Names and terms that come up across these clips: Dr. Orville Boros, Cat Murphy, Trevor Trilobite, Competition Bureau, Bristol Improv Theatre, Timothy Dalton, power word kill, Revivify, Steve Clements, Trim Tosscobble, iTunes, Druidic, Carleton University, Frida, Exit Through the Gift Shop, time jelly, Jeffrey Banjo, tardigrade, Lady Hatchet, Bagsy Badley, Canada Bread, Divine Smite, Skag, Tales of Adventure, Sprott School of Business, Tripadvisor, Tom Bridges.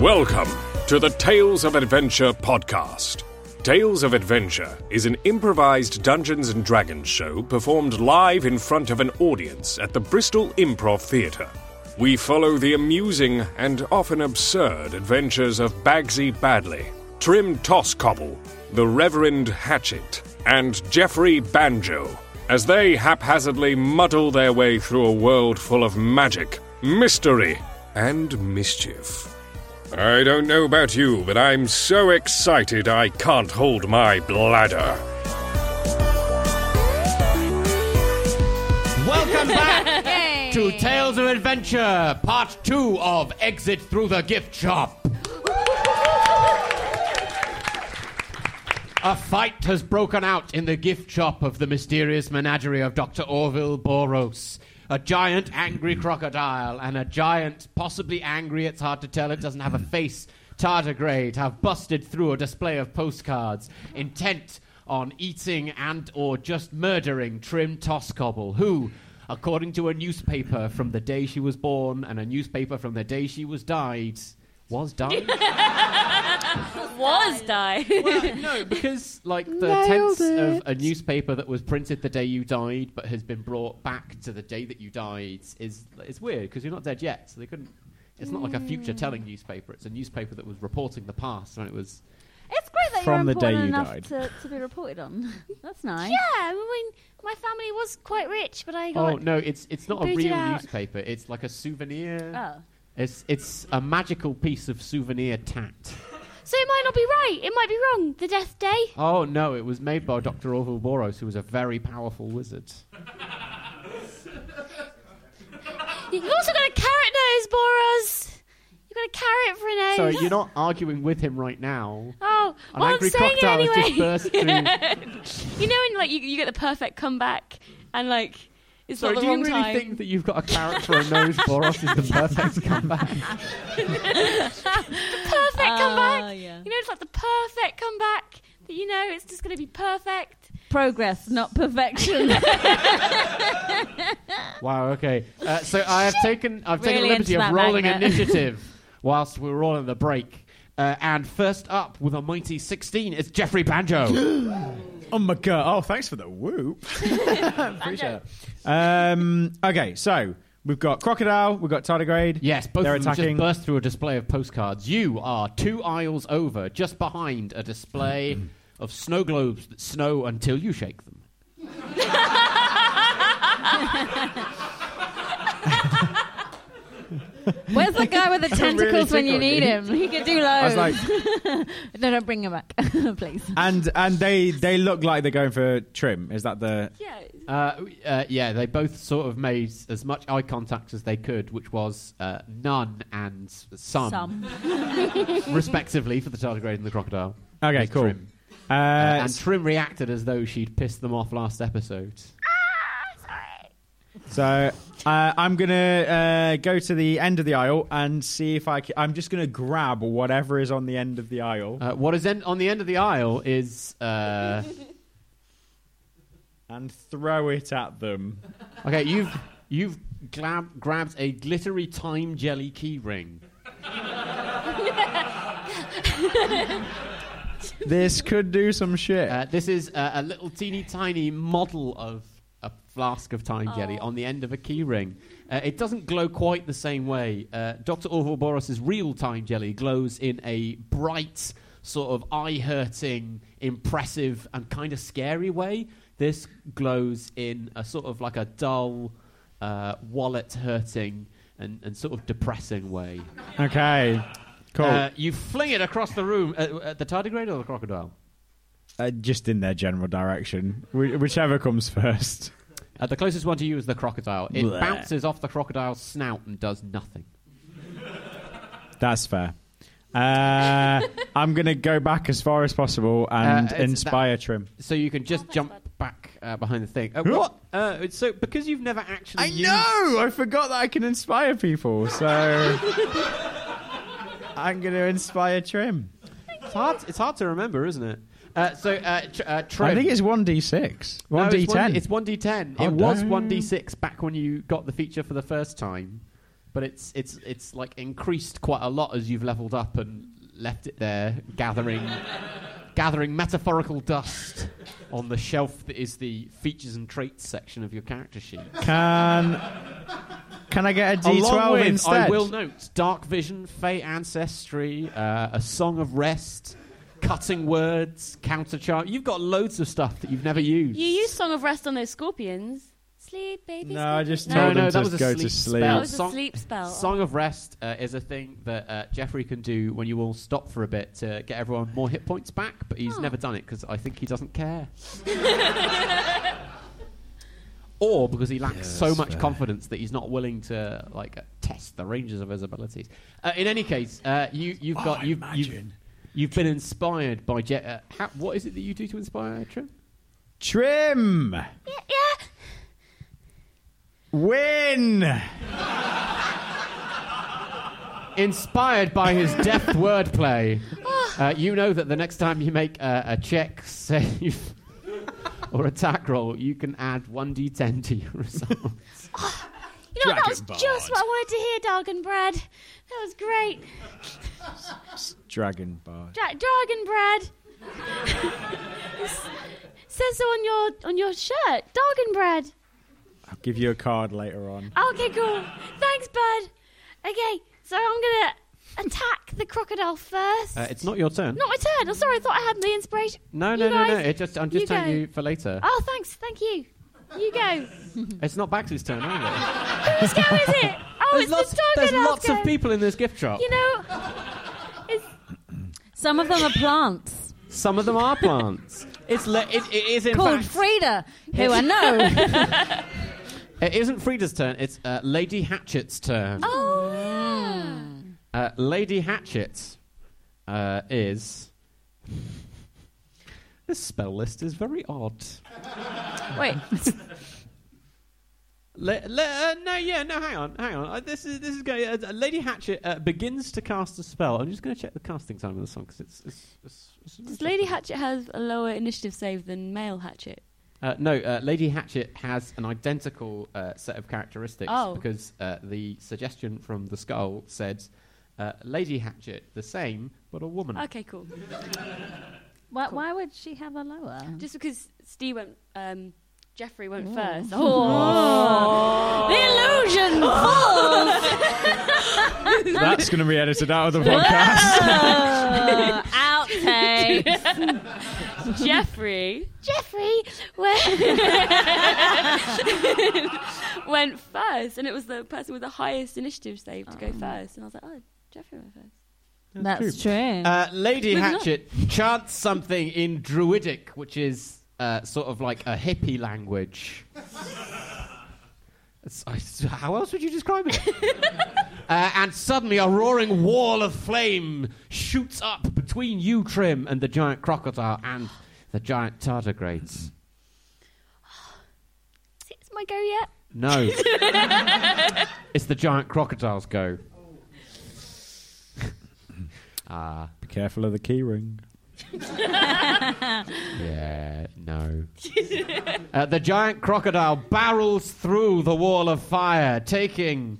Welcome to the Tales of Adventure podcast. Tales of Adventure is an improvised Dungeons & Dragons show performed live in front of an audience at the Bristol Improv Theatre. We follow the amusing and often absurd adventures of Bagsy Badley, Trim Tosscobble, The Reverend Hatchet, and Jeffrey Banjo, as they haphazardly muddle their way through a world full of magic, mystery, and mischief. I don't know about you, but I'm so excited I can't hold my bladder. Welcome back to Tales of Adventure, part 2 of Exit Through the Gift Shop. A fight has broken out in the gift shop of the mysterious menagerie of Dr. Orville Boros. A giant angry crocodile and a giant, possibly angry, it's hard to tell, it doesn't have a face, tardigrade, have busted through a display of postcards, intent on eating and or just murdering Trim Tosscobble, who, according to a newspaper from the day she was born and a newspaper from the day she was died... Was died. Well, no, because like the tense of a newspaper that was printed the day you died, but has been brought back to the day that you died, is weird because you're not dead yet. So they couldn't. It's not like a future telling newspaper. It's a newspaper that was reporting the past, and it was. It's great that from you're important the day you enough died. To be reported on. That's nice. Yeah, I mean, my family was quite rich, but I got. Oh no, it's not a real newspaper. It's like a souvenir. Oh. It's a magical piece of souvenir tat. So it might not be right. It might be wrong. The death day? Oh, no. It was made by Dr. Orville Boros, who was a very powerful wizard. You've also got a carrot nose, Boros. You've got a carrot for a nose. Sorry, you're not arguing with him right now. Oh, well, I'm saying it anyway. An angry crocodile has just burst through. You know when like, you get the perfect comeback and like... It's so, do you really think that you've got a carrot for a nose, Boros, is the perfect comeback? The perfect comeback? Yeah. You know, it's like the perfect comeback. That you know, it's just going to be perfect. Progress, not perfection. Wow, okay. So I have taken the liberty of rolling initiative whilst we were all in the break. And first up with a mighty 16 is Jeffrey Banjo. Oh my god! Oh, thanks for the whoop. Appreciate it. Okay, so we've got crocodile, we've got tardigrade. Yes, both of them just burst through a display of postcards. You are 2 aisles over, just behind a display of snow globes that snow until you shake them. Where's the guy with the tentacles really when you need him? He could do loads. I was like... No, don't bring him back, please. And they look like they're going for Trim. Is that the... Yeah. Yeah, they both sort of made as much eye contact as they could, which was none and some. Respectively, for the tardigrade and the crocodile. Okay, cool. Trim. And Trim reacted as though she'd pissed them off last episode. So I'm going to go to the end of the aisle and see if I'm just going to grab whatever is on the end of the aisle. What is on the end of the aisle is... and throw it at them. Okay, you've grabbed a glittery time jelly key ring. This could do some shit. This is a little teeny tiny model of... a flask of time jelly on the end of a key ring. It doesn't glow quite the same way. Dr. Orville Boros' real time jelly glows in a bright, sort of eye-hurting, impressive and kind of scary way. This glows in a sort of like a dull, wallet-hurting and sort of depressing way. Okay, cool. You fling it across the room at the tardigrade or the crocodile? Just in their general direction, whichever comes first. The closest one to you is the crocodile. It bounces off the crocodile's snout and does nothing. That's fair. I'm going to go back as far as possible and inspire Trim. So you can just jump back behind the thing. What? So because you've never actually I know! I forgot that I can inspire people, so... I'm going to inspire Trim. It's hard to remember, isn't it? Trim. I think it's 1d6. 1d10. It's 1d10. It was 1d6 back when you got the feature for the first time. but it's like increased quite a lot as you've leveled up and left it there gathering metaphorical dust on the shelf that is the features and traits section of your character sheet. Can I get a D12 along with, instead? I will note dark vision, fey ancestry, a song of rest, cutting words, counterchart. You've got loads of stuff that you've never used. You used song of rest on those scorpions. Sleep, baby. No, sleep. I just told them to go to sleep. That was a sleep spell. Song of rest is a thing that Jeffrey can do when you all stop for a bit to get everyone more hit points back, but he's never done it because I think he doesn't care. Or because he lacks so much confidence that he's not willing to test the ranges of his abilities. In any case, you've been inspired by Jeff. What is it that you do to inspire Trim? Trim. Yeah. Win. Inspired by his deft wordplay, you know that the next time you make a check, save, or attack roll, you can add 1d10 to your results. That was just what I wanted to hear, Dragon Bread. That was great. Dragon Bard. Dragon Bread. Says so on your shirt. Dragon Bread. I'll give you a card later on. Okay, cool. Thanks, bud. Okay, so I'm going to attack the crocodile first. It's not your turn. Not my turn. I'm sorry, I thought I had the inspiration. No. I'm just telling you for later. Oh, thanks. Thank you. You go. It's not Bagsy's turn, either. Whose go is it? Oh, it's this crocodile. There's lots of people in this gift shop. You know, some of them are plants. Some of them are plants. It is in called fact... Frida, who I know. It isn't Frida's turn, it's Lady Hatchet's turn. Oh, yeah. Lady Hatchet is... This spell list is very odd. Wait. Hang on. This is going... Lady Hatchet begins to cast a spell. I'm just going to check the casting time of the song, because it's does Lady Hatchet have a lower initiative save than male Hatchet? No, Lady Hatchet has an identical set of characteristics because the suggestion from the skull said, Lady Hatchet, the same, but a woman. Okay, cool. Why would she have a lower? Just because Jeffrey went first. Oh. The illusion falls! That's going to be edited out of the podcast. Outtakes. Jeffrey went first, and it was the person with the highest initiative save to go first. And I was like, Jeffrey went first. That's true. Lady Hatchet chants something in Druidic, which is... sort of like a hippie language. How else would you describe it? And suddenly a roaring wall of flame shoots up between you, Trim, and the giant crocodile and the giant tardigrades. It's my go yet? No. It's the giant crocodile's go. Be careful of the key ring. Yeah, no. The giant crocodile barrels through the wall of fire, taking...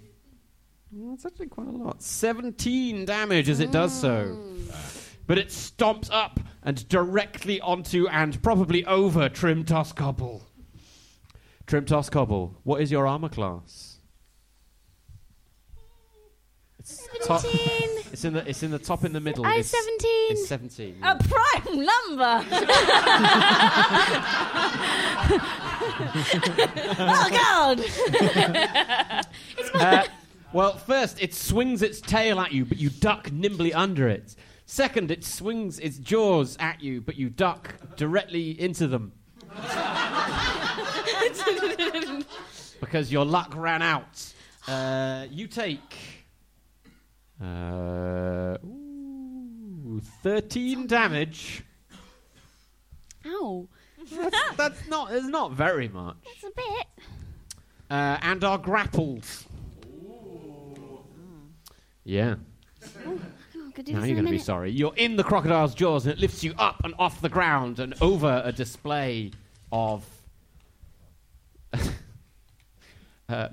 That's actually quite a lot. 17 damage as it does so. But it stomps up and directly onto and probably over Trim Tosscobble. Trim Tosscobble, what is your armor class? It's 17. It's in the top in the middle. It's 17. It's 17. Yeah. A prime number. Oh God! First it swings its tail at you, but you duck nimbly under it. Second, it swings its jaws at you, but you duck directly into them. Because your luck ran out. You take 13 damage. Ow. That's not very much. That's a bit. And are grappled. Ooh. Yeah. Ooh, I'm gonna do now this you're going to be sorry. You're in the crocodile's jaws and it lifts you up and off the ground and over a display of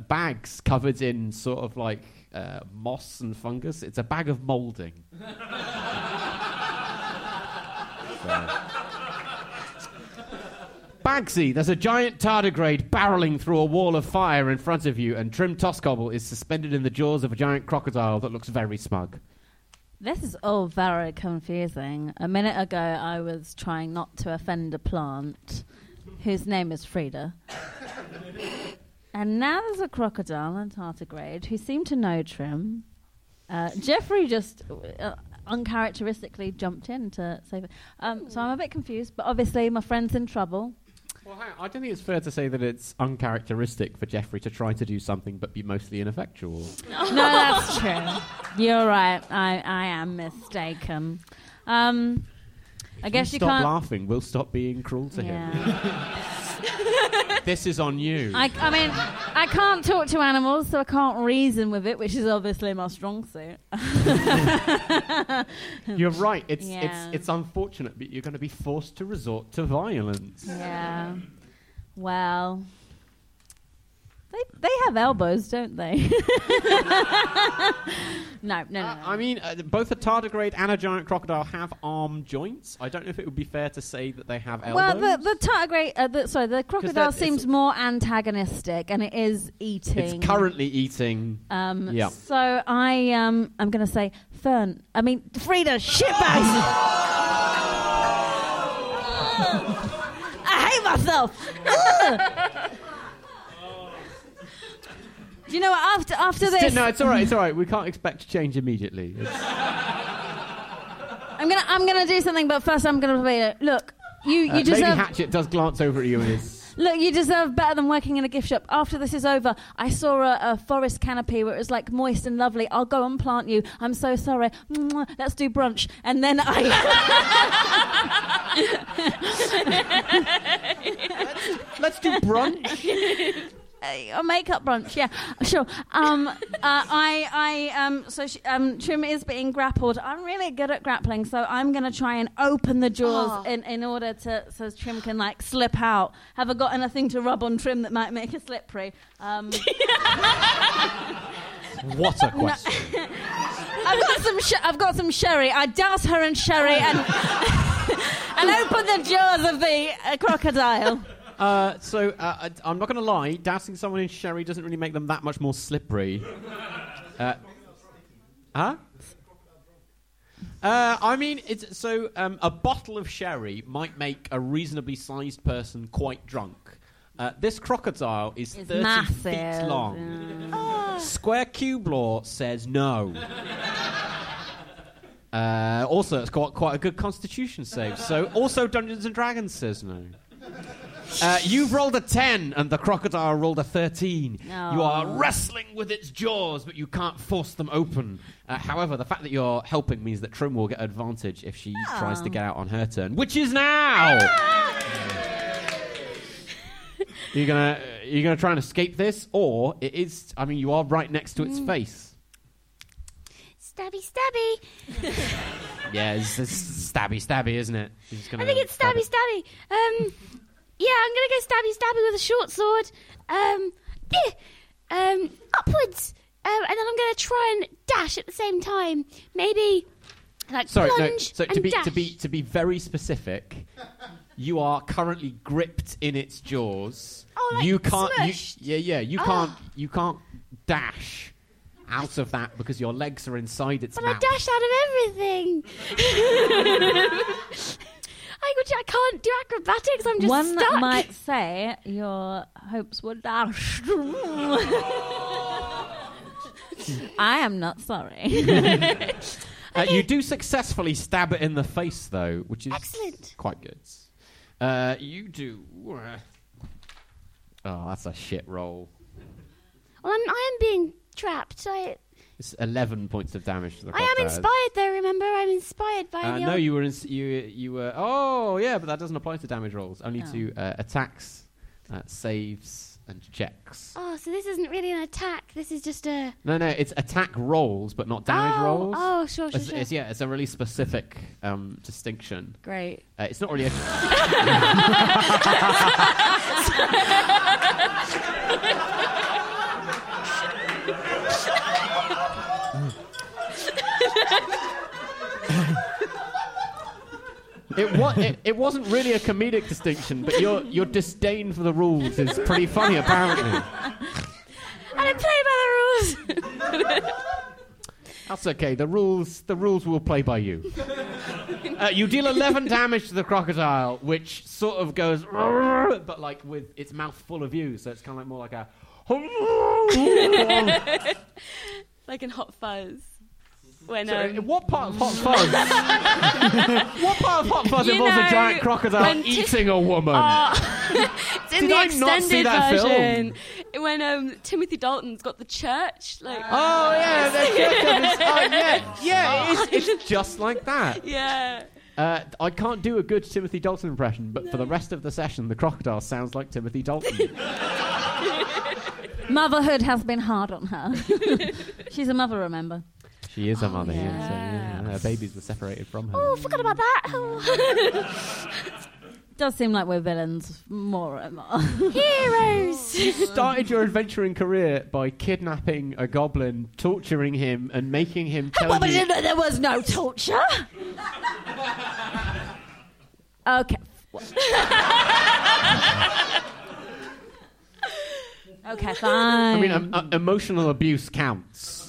bags covered in sort of like moss and fungus. It's a bag of moulding. Bagsy, there's a giant tardigrade barreling through a wall of fire in front of you, and Trim Tosscobble is suspended in the jaws of a giant crocodile that looks very smug. This is all very confusing. A minute ago, I was trying not to offend a plant whose name is Frida. And now there's a crocodile and tardigrade who seem to know Trim. Jeffrey just uncharacteristically jumped in to save it. So I'm a bit confused, but obviously my friend's in trouble. Well, hang on. I don't think it's fair to say that it's uncharacteristic for Jeffrey to try to do something but be mostly ineffectual. No, that's true. You're right. I am mistaken. I guess you can't... Stop laughing. We'll stop being cruel to him. This is on you. I mean, I can't talk to animals, so I can't reason with it, which is obviously my strong suit. You're right. It's unfortunate, but you're going to be forced to resort to violence. Yeah. Well, they have elbows, don't they? No. I mean, both a tardigrade and a giant crocodile have arm joints. I don't know if it would be fair to say that they have elbows. Well, the tardigrade... the crocodile seems more antagonistic, and it is eating. It's currently eating. Yeah. So I'm going to say, Frida, shitbags! I hate myself! Do you know what, after this... No, it's all right. We can't expect change immediately. I'm gonna do something, but first I'm going to play it. Look, you deserve... Lady Hatchet does glance over at you and is... Look, you deserve better than working in a gift shop. After this is over, I saw a forest canopy where it was, like, moist and lovely. I'll go and plant you. I'm so sorry. Let's do brunch. And then I... let's do brunch? A makeup brunch, yeah, sure. Trim is being grappled. I'm really good at grappling, so I'm going to try and open the jaws in order to so Trim can, like, slip out. Have I got anything to rub on Trim that might make her slippery? What a question! I've got some sherry. I douse her in sherry and and open the jaws of the crocodile. I'm not going to lie, dousing someone in sherry doesn't really make them that much more slippery. Huh? A bottle of sherry might make a reasonably sized person quite drunk. This crocodile is 30 massive. Feet long. Yeah. Square cube law says no. Also, it's got quite a good constitution save, so also Dungeons & Dragons says no. You've rolled a 10 and the crocodile rolled a 13. Aww. You are wrestling with its jaws, but you can't force them open. However, the fact that you're helping means that Trim will get advantage if she tries to get out on her turn, which is now. You're gonna try and escape this, or it is? I mean, you are right next to its face. Stabby. Yeah, it's stabby, isn't it? I think it's stabby. Yeah, I'm going to go stabby with a short sword. Upwards. And then I'm going to try and dash at the same time. Maybe, like, plunge and dash. To be very specific, you are currently gripped in its jaws. Oh, like you can't, smushed. You can't dash out of that because your legs are inside its mouth. But I dashed out of everything. I can't do acrobatics, I'm just stuck. One might say your hopes were dashed. I am not sorry. You do successfully stab it in the face, though, which is excellent. Quite good. You do... Oh, that's a shit roll. Well, I am being trapped, so... It's 11 points of damage to the crocodile. I am inspired, though, remember? I'm inspired by the... No, you were... Oh, yeah, but that doesn't apply to damage rolls. Only to attacks, saves, and checks. Oh, so this isn't really an attack. This is just a... No, it's attack rolls, but not damage rolls. Oh, sure. It's a really specific distinction. Great. It's not really a... It wasn't really a comedic distinction, but your disdain for the rules is pretty funny, apparently. I don't play by the rules. That's okay. The rules will play by you. You deal 11 damage to the crocodile, which sort of goes, but like with its mouth full of you, so it's kind of like more like a, like in Hot Fuzz. When, so what part of Hot Fuzz? What part of Hot Fuzz involves a giant crocodile eating a woman? It's in the extended version. Film? When Timothy Dalton's got the church, like it's just like that. Yeah. I can't do a good Timothy Dalton impression, but for the rest of the session, the crocodile sounds like Timothy Dalton. Motherhood has been hard on her. She's a mother, remember? She is her mother, yeah. So, yeah. Her babies were separated from her. Oh, forgot about that. Oh. Does seem like we're villains more and more. Heroes! You started your adventuring career by kidnapping a goblin, torturing him, and making him tell you... Well, there was no torture! Okay. Okay, fine. I mean, emotional abuse counts.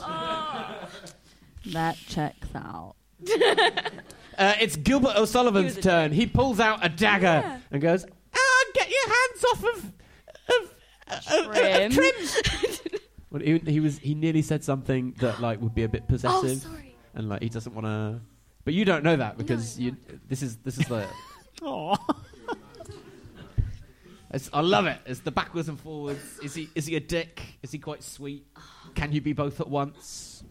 That checks out. It's Gilbert O'Sullivan's turn. He pulls out a dagger and goes, "Get your hands off of Trim." Well, he nearly said something that like would be a bit possessive, and like he doesn't want to. But you don't know that because this is the. Aww. I love it. It's the backwards and forwards. Is he a dick? Is he quite sweet? Can you be both at once?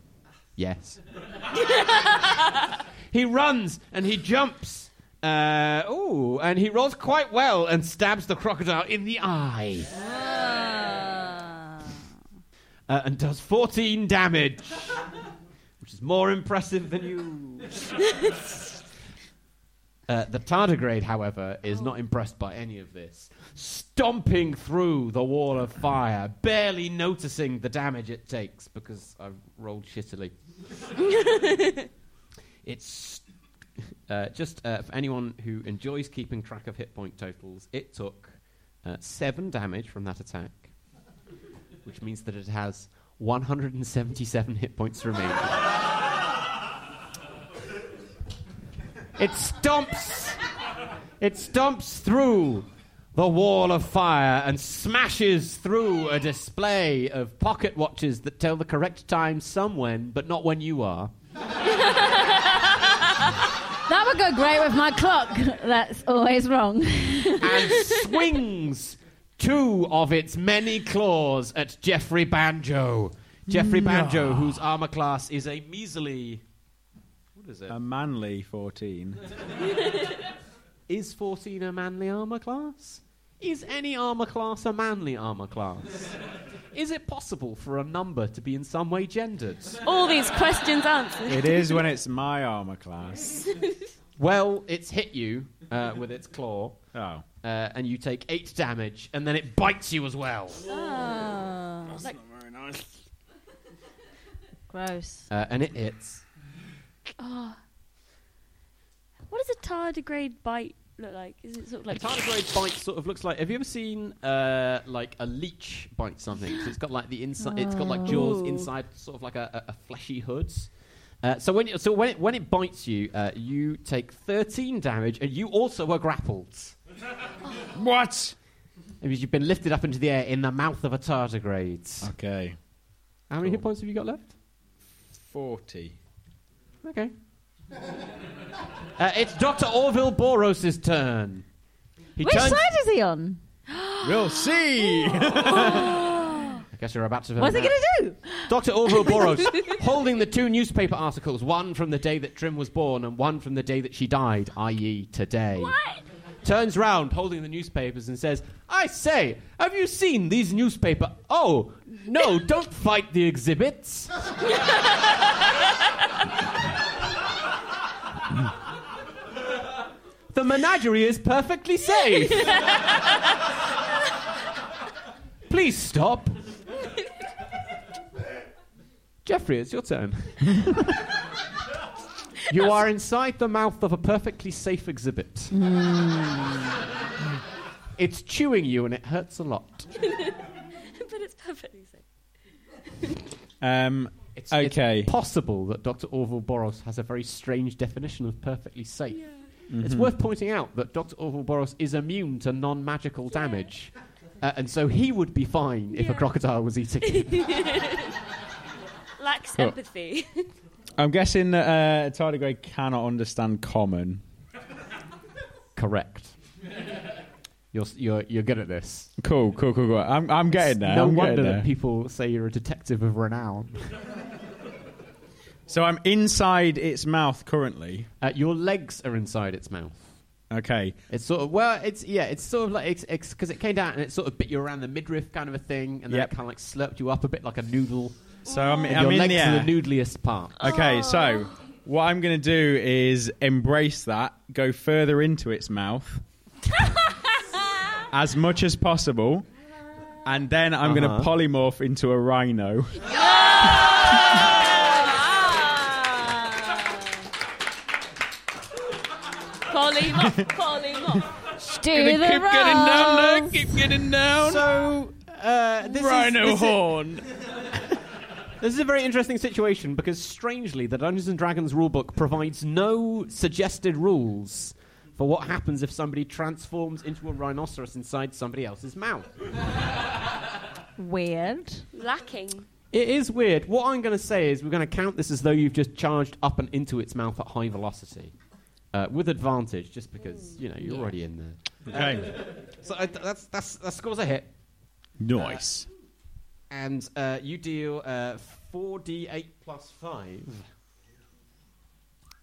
Yes. He runs and he jumps. And he rolls quite well and stabs the crocodile in the eye. And does 14 damage, which is more impressive than you. The tardigrade, however, is not impressed by any of this. Stomping through the wall of fire, barely noticing the damage it takes because I've rolled shittily. It's for anyone who enjoys keeping track of hit point totals, it took 7 damage from that attack, which means that it has 177 hit points remaining. It stomps through the wall of fire and smashes through a display of pocket watches that tell the correct time some when, but not when you are. That would go great with my clock. That's always wrong. And swings 2 of its many claws at Jeffrey Banjo. Jeffrey Banjo, whose armor class is a measly... Is it? A manly 14. Is 14 a manly armor class? Is any armor class a manly armor class? Is it possible for a number to be in some way gendered? All these questions answered. It is when it's my armor class. Well, it's hit you with its claw. Oh. And you take 8 damage, and then it bites you as well. Oh. That's not very nice. Gross. And it hits. Oh. What does a tardigrade bite look like? Is it sort of like a tardigrade bite? Sort of looks like. Have you ever seen like a leech bite something? So it's got like the inside. Oh. It's got like jaws inside, sort of like a fleshy hood. So when it bites you, you take 13 damage, and you also are grappled. Oh. What? It means you've been lifted up into the air in the mouth of a tardigrade. Okay. How many hit points have you got left? 40. Okay. It's Dr. Orville Boros' turn. Which side is he on? We'll see. I guess you're about to... What's he going to do? Dr. Orville Boros, holding the 2 newspaper articles, one from the day that Trim was born and one from the day that she died, i.e. today. What? Turns round, holding the newspapers, and says, "I say, have you seen these newspaper... Oh, no, don't fight the exhibits." The menagerie is perfectly safe. Please stop. Jeffrey, it's your turn. You are inside the mouth of a perfectly safe exhibit. Mm. It's chewing you and it hurts a lot. But it's perfectly safe. It's possible that Dr. Orville Boros has a very strange definition of perfectly safe. Yeah. Mm-hmm. It's worth pointing out that Dr. Orville Boros is immune to non-magical damage, and so he would be fine if a crocodile was eating him. Lacks empathy. I'm guessing that tardigrade cannot understand common. Correct. You're good at this. Cool. I'm getting there. No wonder that people say you're a detective of renown. So I'm inside its mouth currently. Your legs are inside its mouth. Okay. It's sort of it's because it came down and it sort of bit you around the midriff kind of a thing, and then it kind of like slurped you up a bit like a noodle. So I'm in the air. Your legs are the noodliest part. Okay, so what I'm going to do is embrace that, go further into its mouth. As much as possible, and then I'm going to polymorph into a rhino. Polymorph. Keep getting down. So, this is this is a very interesting situation because, strangely, the Dungeons & Dragons rulebook provides no suggested rules for what happens if somebody transforms into a rhinoceros inside somebody else's mouth. Weird. Lacking. It is weird. What I'm going to say is we're going to count this as though you've just charged up and into its mouth at high velocity. With advantage, just because, you're already in there. Okay. So that scores a hit. Nice. And you deal 4d8 plus 5,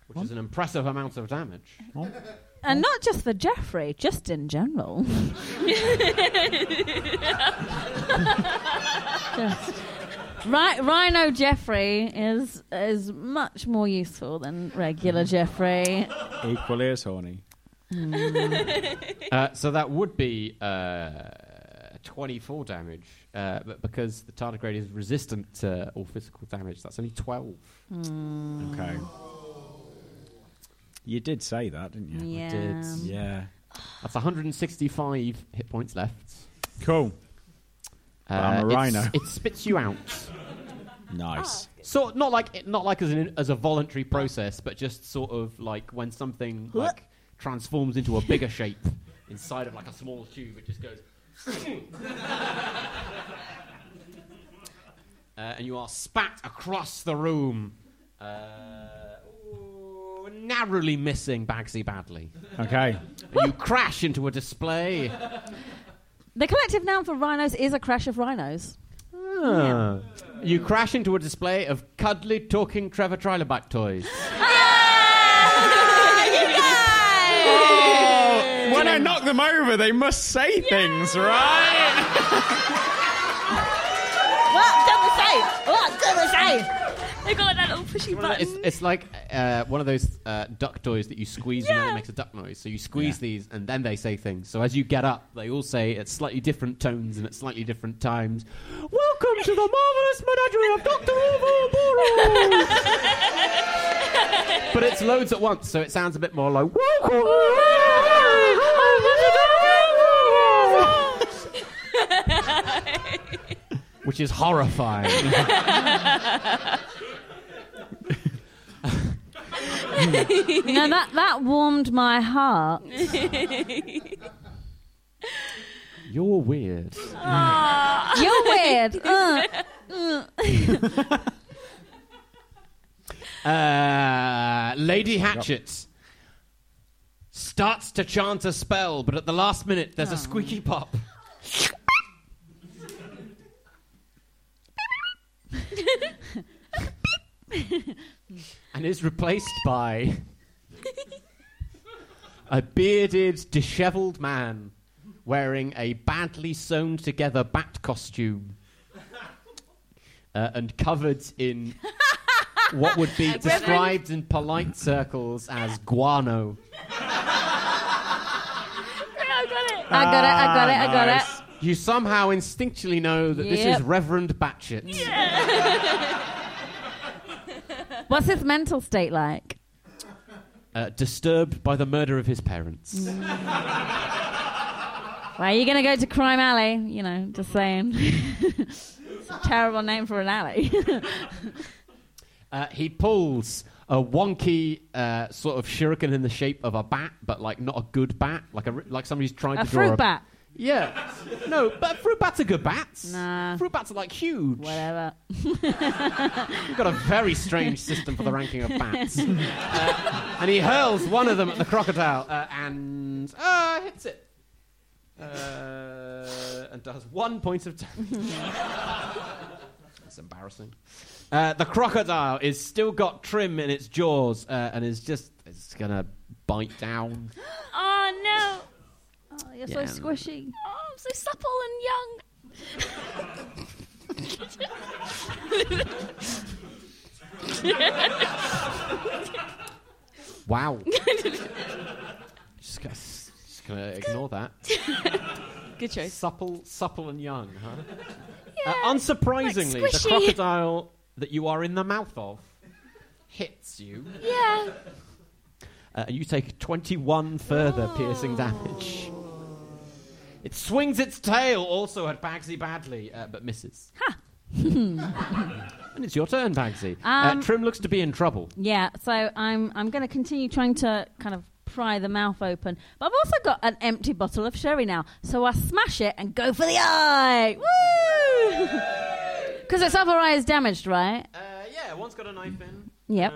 which is an impressive amount of damage. Oh. And not just for Jeffrey, just in general. Rhino Jeffrey is much more useful than regular Jeffrey. Equally as horny. So that would be 24 damage, but because the tardigrade is resistant to all physical damage, that's only 12. Mm. Okay. You did say that, didn't you? Yeah. I did. Yeah. That's 165 hit points left. Cool. I'm a rhino. It spits you out. Nice. Oh. So not like as a voluntary process, but just sort of like when something like transforms into a bigger shape inside of like a smaller tube, it just goes. And you are spat across the room. Narrowly missing Bagsy Badley. Okay. You crash into a display. The collective noun for rhinos is a crash of rhinos. Ah. Yeah. You crash into a display of cuddly talking Trevor Trilobite toys. Oh, when I knock them over, they must say things, right? What do we say? They got that little pushy button. It's like one of those duck toys that you squeeze and then it makes a duck noise. So you squeeze these and then they say things. So as you get up, they all say at slightly different tones and at slightly different times, "Welcome to the marvellous menagerie of Dr. Orville Boros." But it's loads at once, so it sounds a bit more like, which is horrifying. No, that warmed my heart. You're weird. You're weird. Lady Hatchet starts to chant a spell, but at the last minute there's a squeaky pop. And is replaced by a bearded, dishevelled man wearing a badly sewn together bat costume and covered in what would be described in polite circles as guano. I got it. You somehow instinctually know that this is Reverend Hatchet. Yeah. What's his mental state like? disturbed by the murder of his parents. Well, you're going to go to Crime Alley, you know, just saying. It's a terrible name for an alley. He pulls a wonky sort of shuriken in the shape of a bat, but like not a good bat, like somebody's trying to draw a... Fruit bat. Yeah. No, but fruit bats are good bats. Nah. Fruit bats are like huge. Whatever. We've got a very strange system for the ranking of bats. And he hurls one of them at the crocodile and hits it. And does 1 point of damage. That's embarrassing. The crocodile is still got Trim in its jaws and is just it's gonna bite down. Oh no! Oh, you're so squishy. Oh, I'm so supple and young. Wow. Just gonna ignore that. Good choice. Supple and young, huh? Yeah, unsurprisingly, like the crocodile that you are in the mouth of hits you. Yeah. You take 21 further piercing damage. It swings its tail also at Bagsy Badley, but misses. Ha! And it's your turn, Bagsy. Trim looks to be in trouble. Yeah, so I'm going to continue trying to kind of pry the mouth open. But I've also got an empty bottle of sherry now, so I smash it and go for the eye! Woo! Because its other eye is damaged, right? Yeah, one's got a knife in. Yep.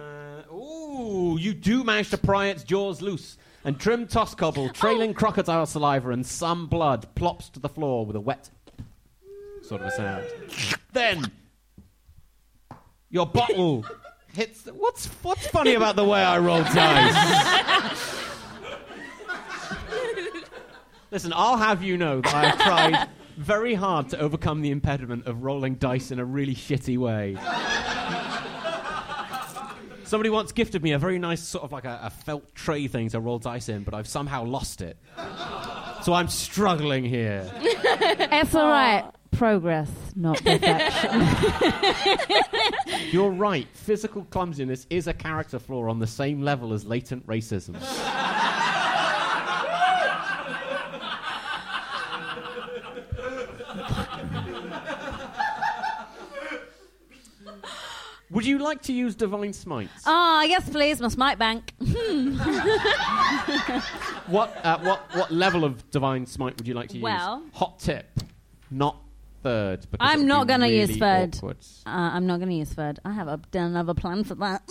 Ooh, you do manage to pry its jaws loose, and Trim Tosscobble, trailing crocodile saliva and some blood, plops to the floor with a wet sort of a sound. Then your bottle hits. What's funny about the way I roll dice? Listen, I'll have you know that I've tried very hard to overcome the impediment of rolling dice in a really shitty way. Somebody once gifted me a very nice sort of like a felt tray thing to roll dice in, but I've somehow lost it. So I'm struggling here. That's all right. Progress, not perfection. You're right. Physical clumsiness is a character flaw on the same level as latent racism. Would you like to use Divine Smite? Ah, yes, please, my Smite Bank. What level of Divine Smite would you like to use? Hot tip, not third. Because I'm not going to use third. I'm not going to use third. I have another plan for that.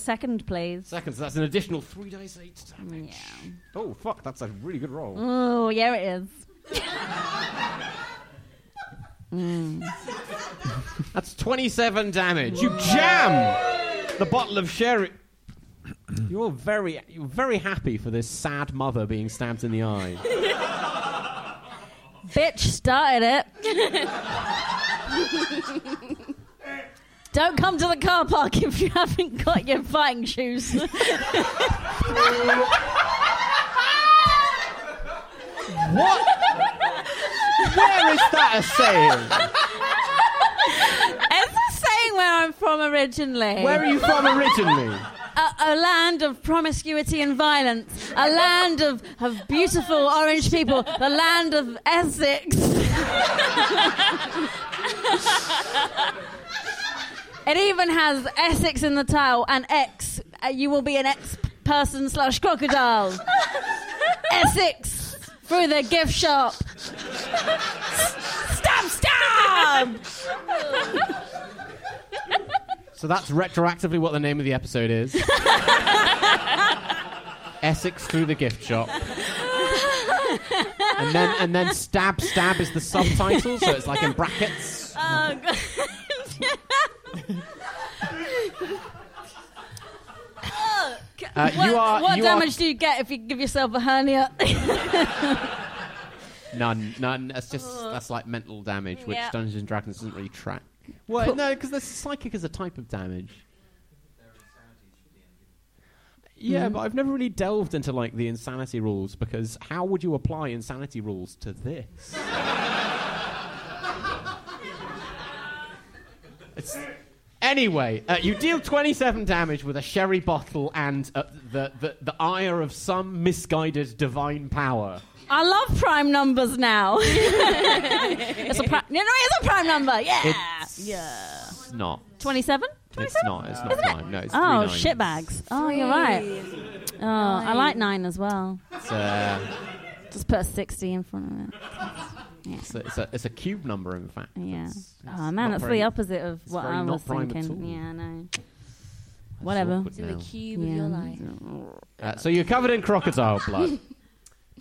Second, please. Second, so that's an additional 3d8 damage. Yeah. Oh, fuck, that's a really good roll. Oh, yeah, it is. That's 27 damage. You jam the bottle of sherry. You're very happy for this sad mother being stabbed in the eye. Bitch started it. Don't come to the car park if you haven't got your fighting shoes. What? Where is that a saying? It's a saying where I'm from originally. Where are you from originally? A land of promiscuity and violence. A land of beautiful orange people. The land of Essex. It even has Essex in the title and X. You will be an ex-person/crocodile. Essex. Through the gift shop. Stab! So that's retroactively what the name of the episode is. Essex Through the Gift Shop. And then stab is the subtitle, so it's like in brackets. Oh, God. What damage do you get if you give yourself a hernia? None. That's like mental damage, which Dungeons and Dragons doesn't really track. Well, no, because the psychic is a type of damage. Yeah, but I've never really delved into like the insanity rules because how would you apply insanity rules to this? Anyway, you deal 27 damage with a sherry bottle and the ire of some misguided divine power. I love prime numbers now. It's a prime number. Yeah. It's not. 27? It's not Isn't nine. It? No, it's 3 9. Shitbags. Oh, you're right. Oh, nine. I like 9 as well. Just put a 60 in front of it. Yeah. It's a cube number, in fact. Yeah. That's the opposite of what I was thinking. Yeah, I know. Whatever. It's the cube of your life. So you're covered in crocodile blood.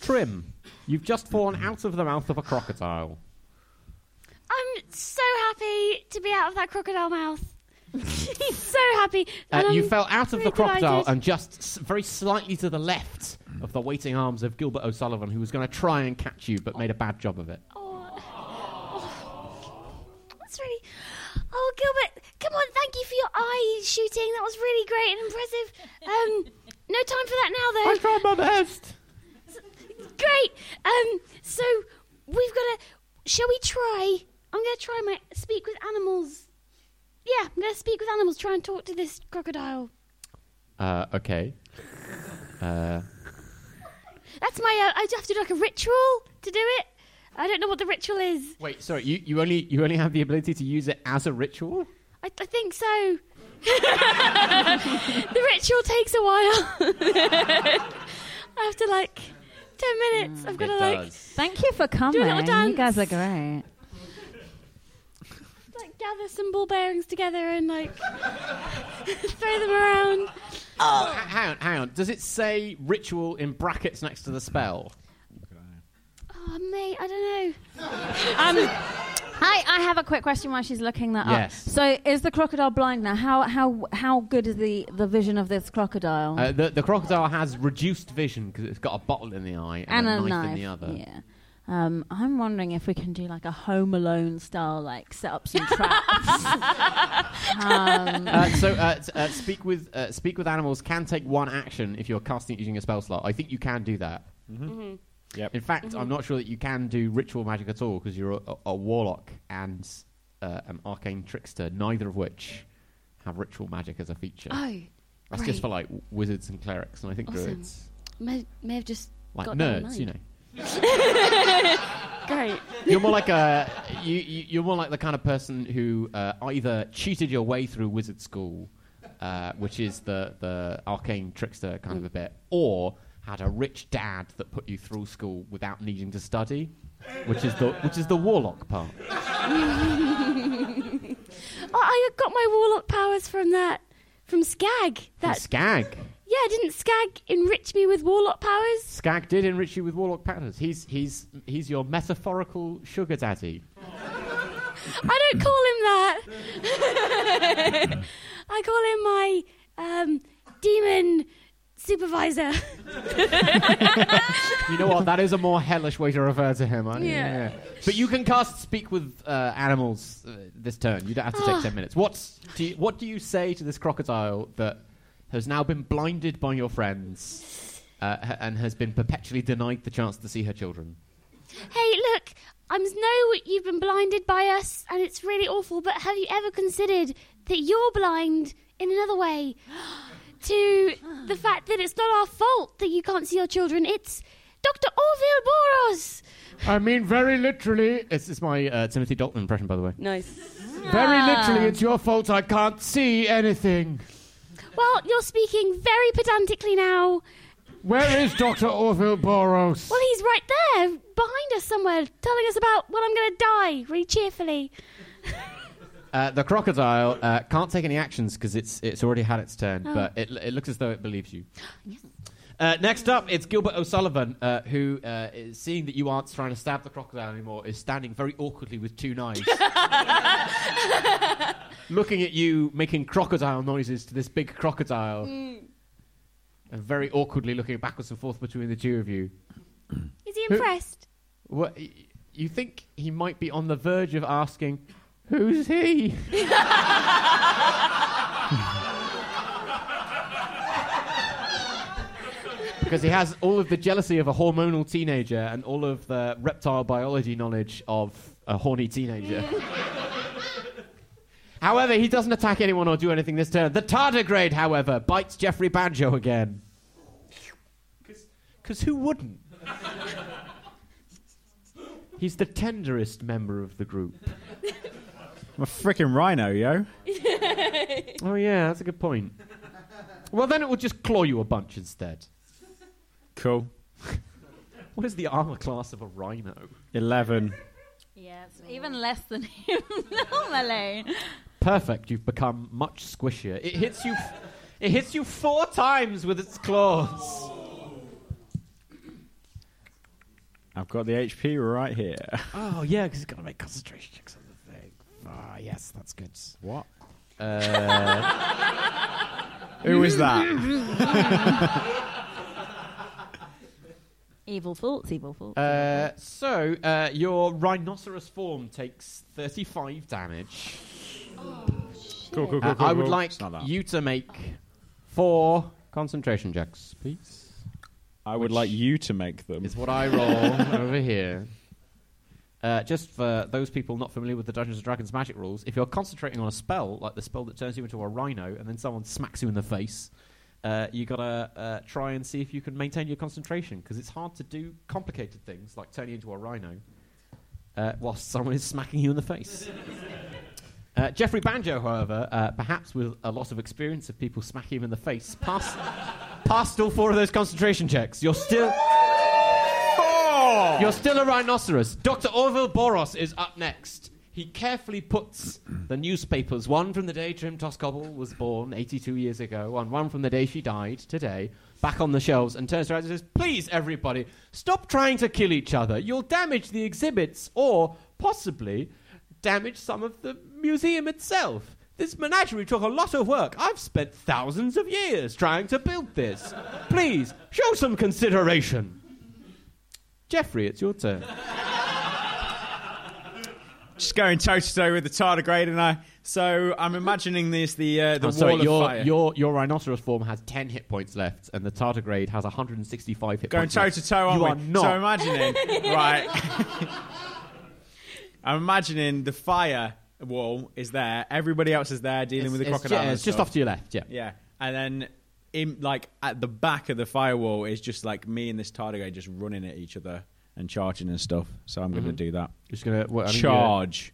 Trim, you've just fallen out of the mouth of a crocodile. I'm so happy to be out of that crocodile mouth. So happy. You fell out of the crocodile and just very slightly to the left of the waiting arms of Gilbert O'Sullivan, who was going to try and catch you but made a bad job of it. Oh. That's really... Oh, Gilbert, come on, thank you for your eye shooting. That was really great and impressive. No time for that now, though. I tried my best. Great. So we've got to... Shall we try? I'm going to try my speak with animals. Yeah, I'm going to speak with animals, try and talk to this crocodile. Okay. That's my... I have to do like a ritual to do it. I don't know what the ritual is. Wait, sorry, you only have the ability to use it as a ritual? I think so. The ritual takes a while. I have to 10 minutes. I've got to Thank you for coming. Do a little dance. You guys are great. Gather some ball bearings together and throw them around. Oh, hang on. Does it say ritual in brackets next to the spell? Oh, mate, I don't know. I have a quick question while she's looking that up. So is the crocodile blind now? How good is the vision of this crocodile? The crocodile has reduced vision because it's got a bottle in the eye and a knife in the other. Yeah. I'm wondering if we can do a Home Alone style, set up some traps. Speak with animals can take one action if you're casting it using a spell slot. I think you can do that. Mm-hmm. Mm-hmm. Yep. In fact, mm-hmm. I'm not sure that you can do ritual magic at all because you're a warlock and an arcane trickster, neither of which have ritual magic as a feature. Oh, that's great. Just for wizards and clerics, and I think druids may have just got nerds, you know. Great. You're more like the kind of person who either cheated your way through wizard school, which is the arcane trickster kind of a bit, or had a rich dad that put you through school without needing to study, which is the warlock part. I got my warlock powers from that, from Skag. Yeah, didn't Skag enrich me with warlock powers? Skag did enrich you with warlock powers. He's your metaphorical sugar daddy. I don't call him that. I call him my demon supervisor. You know what? That is a more hellish way to refer to him, aren't you? Yeah. But you can cast Speak with Animals this turn. You don't have to take 10 minutes. What do you say to this crocodile that has now been blinded by your friends and has been perpetually denied the chance to see her children? Hey, look, I know you've been blinded by us and it's really awful, but have you ever considered that you're blind in another way to the fact that it's not our fault that you can't see your children? It's Dr. Orville Boros. I mean, very literally... This is my Timothy Dalton impression, by the way. Nice. Very literally, it's your fault I can't see anything. Well, you're speaking very pedantically now. Where is Dr. Orville Boros? Well, he's right there, behind us somewhere, telling us about when I'm going to die, really cheerfully. The crocodile can't take any actions because it's already had its turn, but it looks as though it believes you. Yes. Next up, it's Gilbert O'Sullivan, who, seeing that you aren't trying to stab the crocodile anymore, is standing very awkwardly with two knives. Looking at you, making crocodile noises to this big crocodile. Mm. And very awkwardly looking backwards and forth between the two of you. Is he impressed? What, you think he might be on the verge of asking, who's he? Because he has all of the jealousy of a hormonal teenager and all of the reptile biology knowledge of a horny teenager. However, he doesn't attack anyone or do anything this turn. The tardigrade, however, bites Jeffrey Banjo again. Because who wouldn't? He's the tenderest member of the group. I'm a frickin' rhino, yo. Oh, yeah, that's a good point. Well, then it will just claw you a bunch instead. Cool. What is the armor class of a rhino? 11. Yeah, it's even less than him normally. Perfect. You've become much squishier. It hits you. It hits you 4 times with its claws. I've got the HP right here. Oh yeah, because it's got to make concentration checks on the thing. Ah, oh, yes, that's good. What? Who is that? Evil thoughts, evil thoughts. So, your rhinoceros form takes 35 damage. Oh, shit. Cool. I would like you to make 4 concentration checks, please. I would like you to make them. Is what I roll over here. Just for those people not familiar with the Dungeons & Dragons magic rules, if you're concentrating on a spell, like the spell that turns you into a rhino, and then someone smacks you in the face... you gotta try and see if you can maintain your concentration, because it's hard to do complicated things like turning into a rhino whilst someone is smacking you in the face. Jeffrey Banjo, however, perhaps with a lot of experience of people smacking him in the face, passed all 4 of those concentration checks. You're still a rhinoceros. Dr. Orville Boros is up next. He carefully puts the newspapers, one from the day Trim Tosscobble was born 82 years ago, and one from the day she died today, back on the shelves, and turns around and says, "Please, everybody, stop trying to kill each other. You'll damage the exhibits or possibly damage some of the museum itself. This menagerie took a lot of work. I've spent thousands of years trying to build this. Please, show some consideration." Jeffrey, it's your turn. Just going toe-to-toe with the tardigrade, and so I'm imagining this, the wall of fire. Your rhinoceros form has 10 hit points left, and the tardigrade has 165 hit points left. Going toe-to-toe, aren't we? So imagining, right, I'm imagining the fire wall is there, everybody else is there dealing with the crocodile. It's just off to your left, yeah. Yeah, and then... at the back of the firewall is just like me and this tardigrade just running at each other. And charging and stuff, so I'm going to do that. Just going to charge.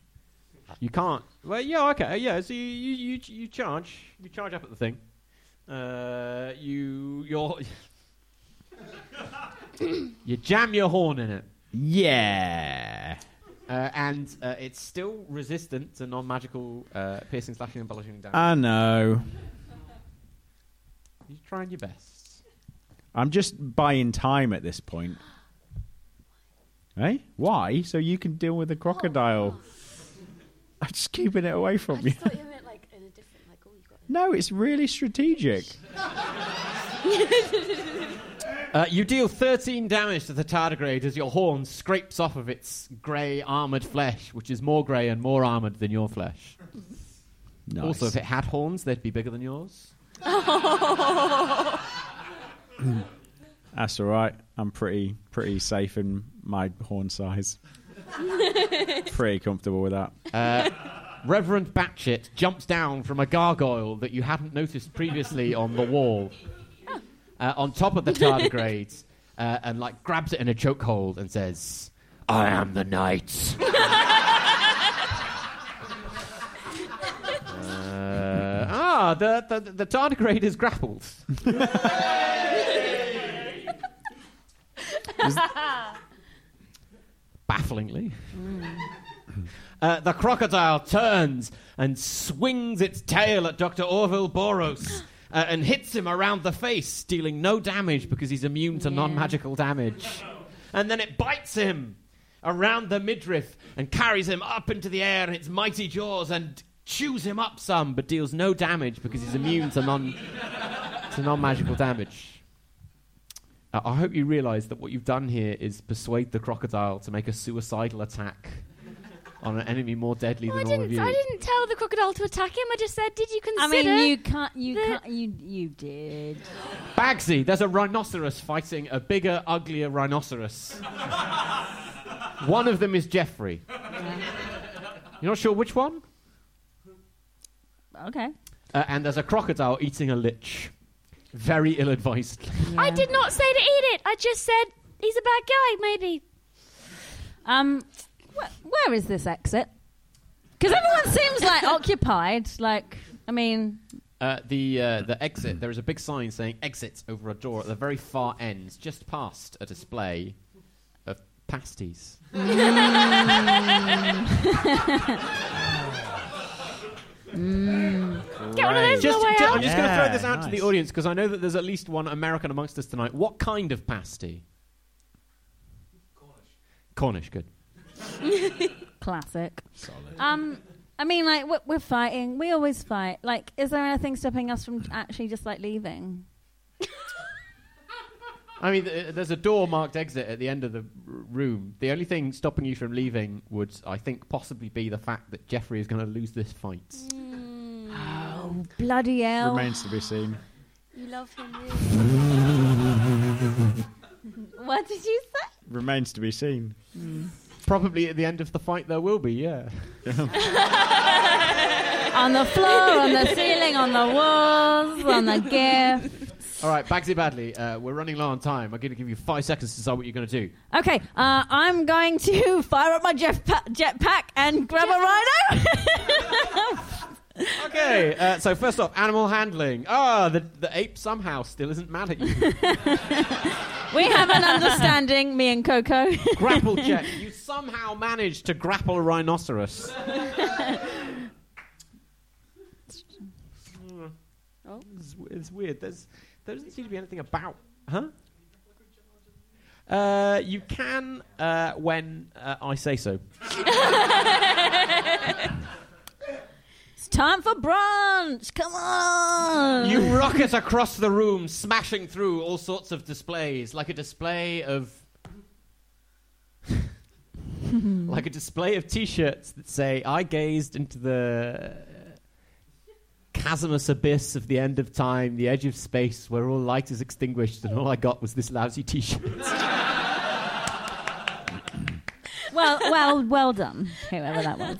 You can't. Well, yeah, okay, yeah. So you charge. You charge up at the thing. You jam your horn in it. Yeah. And it's still resistant to non-magical piercing, slashing, and bludgeoning damage. I know. You're trying your best. I'm just buying time at this point. Eh? Why? So you can deal with the crocodile. I'm just keeping it away from you. I thought you meant like in a different, like, oh, you got it. No, it's really strategic. You deal 13 damage to the tardigrade as your horn scrapes off of its grey armoured flesh, which is more grey and more armoured than your flesh. Nice. Also, if it had horns, they'd be bigger than yours. That's all right. I'm pretty safe in my horn size. Pretty comfortable with that. Reverend Hatchet jumps down from a gargoyle that you hadn't noticed previously on the wall, on top of the tardigrade, and like grabs it in a chokehold and says, "I am the knight." The tardigrade is grappled. Bafflingly. The crocodile turns and swings its tail at Dr. Orville Boros and hits him around the face, dealing no damage because he's immune to non-magical damage. And then it bites him around the midriff and carries him up into the air in its mighty jaws and chews him up some, but deals no damage because he's immune to non-magical damage. I hope you realise that what you've done here is persuade the crocodile to make a suicidal attack on an enemy more deadly than all of you. I didn't tell the crocodile to attack him. I just said, did you consider... I mean, you did. Bagsy, there's a rhinoceros fighting a bigger, uglier rhinoceros. One of them is Jeffrey. You're not sure which one? Okay. And there's a crocodile eating a lich. Very ill-advisedly. Yeah. I did not say to eat it. I just said he's a bad guy, maybe. Where is this exit? Because everyone seems like occupied. Like, I mean... the exit, there is a big sign saying exit over a door at the very far end, just past a display of pasties. Get one of those on the way out. I'm just going to throw this out to the audience because I know that there's at least one American amongst us tonight. What kind of pasty? Cornish, good. Classic. Solid. I mean, like, we're fighting. We always fight. Like, is there anything stopping us from actually just, like, leaving? I mean, there's a door marked exit at the end of the room. The only thing stopping you from leaving would, I think, possibly be the fact that Jeffrey is going to lose this fight. Mm. Oh, bloody hell. Remains to be seen. You love him, really. What did you say? Remains to be seen. Mm. Probably at the end of the fight there will be, yeah. On the floor, on the ceiling, on the walls, on the gifts. All right, Bagsy Badley, we're running low on time. I'm going to give you 5 seconds to decide what you're going to do. Okay, I'm going to fire up my jetpack and grab a rhino. Okay, so first off, animal handling. The ape somehow still isn't mad at you. We have an understanding, me and Coco. Grapple check. You somehow managed to grapple a rhinoceros. It's weird. There doesn't seem to be anything about... Huh? You can when I say so. Time for brunch! Come on! You rocket across the room, smashing through all sorts of displays, like a display of T-shirts that say, I gazed into the chasmous abyss of the end of time, the edge of space, where all light is extinguished, and all I got was this lousy T-shirt. Well done, whoever that was.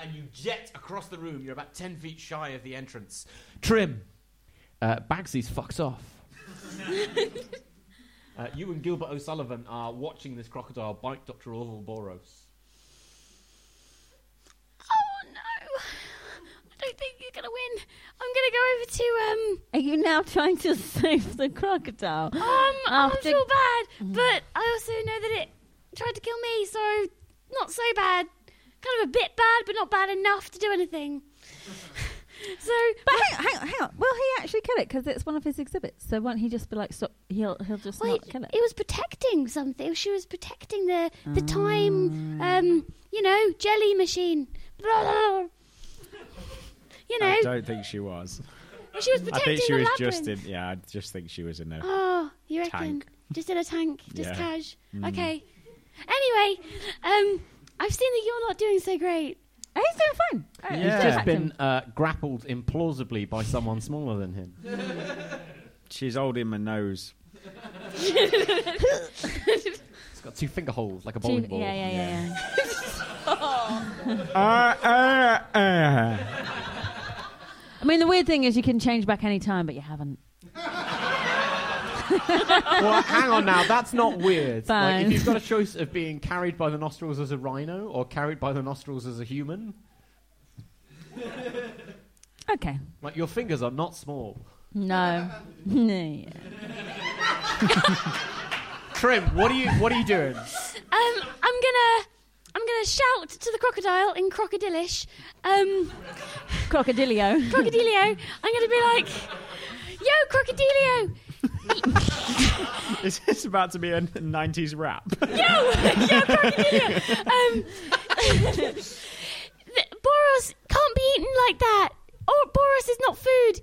And you jet across the room. You're about 10 feet shy of the entrance. Trim. Bagsy's fucked off. You and Gilbert O'Sullivan are watching this crocodile bite Dr. Orville Boros. Oh, no. I don't think you're going to win. I'm going to go over to... Are you now trying to save the crocodile? I feel bad, but I also know that it tried to kill me, so not so bad. Kind of a bit bad, but not bad enough to do anything. So, but hang on. Will he actually kill it? Because it's one of his exhibits. So won't he just be like, stop? He'll just not kill it. It was protecting something. She was protecting the time, jelly machine. I don't think she was. She was protecting. I think she was labyrinth. I just think she was in there. Oh, you reckon? Tank. Just in a tank, just cash. Mm. Okay. Anyway, I've seen that you're not doing so great. Oh, he's doing fine. Right, he's just been grappled implausibly by someone smaller than him. She's holding my nose. It's got 2 finger holes, like a bowling ball. Yeah. I mean, the weird thing is you can change back any time, but you haven't. Well, hang on now, that's not weird. Like, if you've got a choice of being carried by the nostrils as a rhino or carried by the nostrils as a human. Okay. Like, your fingers are not small. No. Trim, what are you doing? I'm gonna shout to the crocodile in crocodilish. Crocodilio. I'm gonna be like, yo, Crocodilio! Is this about to be a 90s rap? Yo, Crocodilio! Boros can't be eaten like that. Or Boros is not food.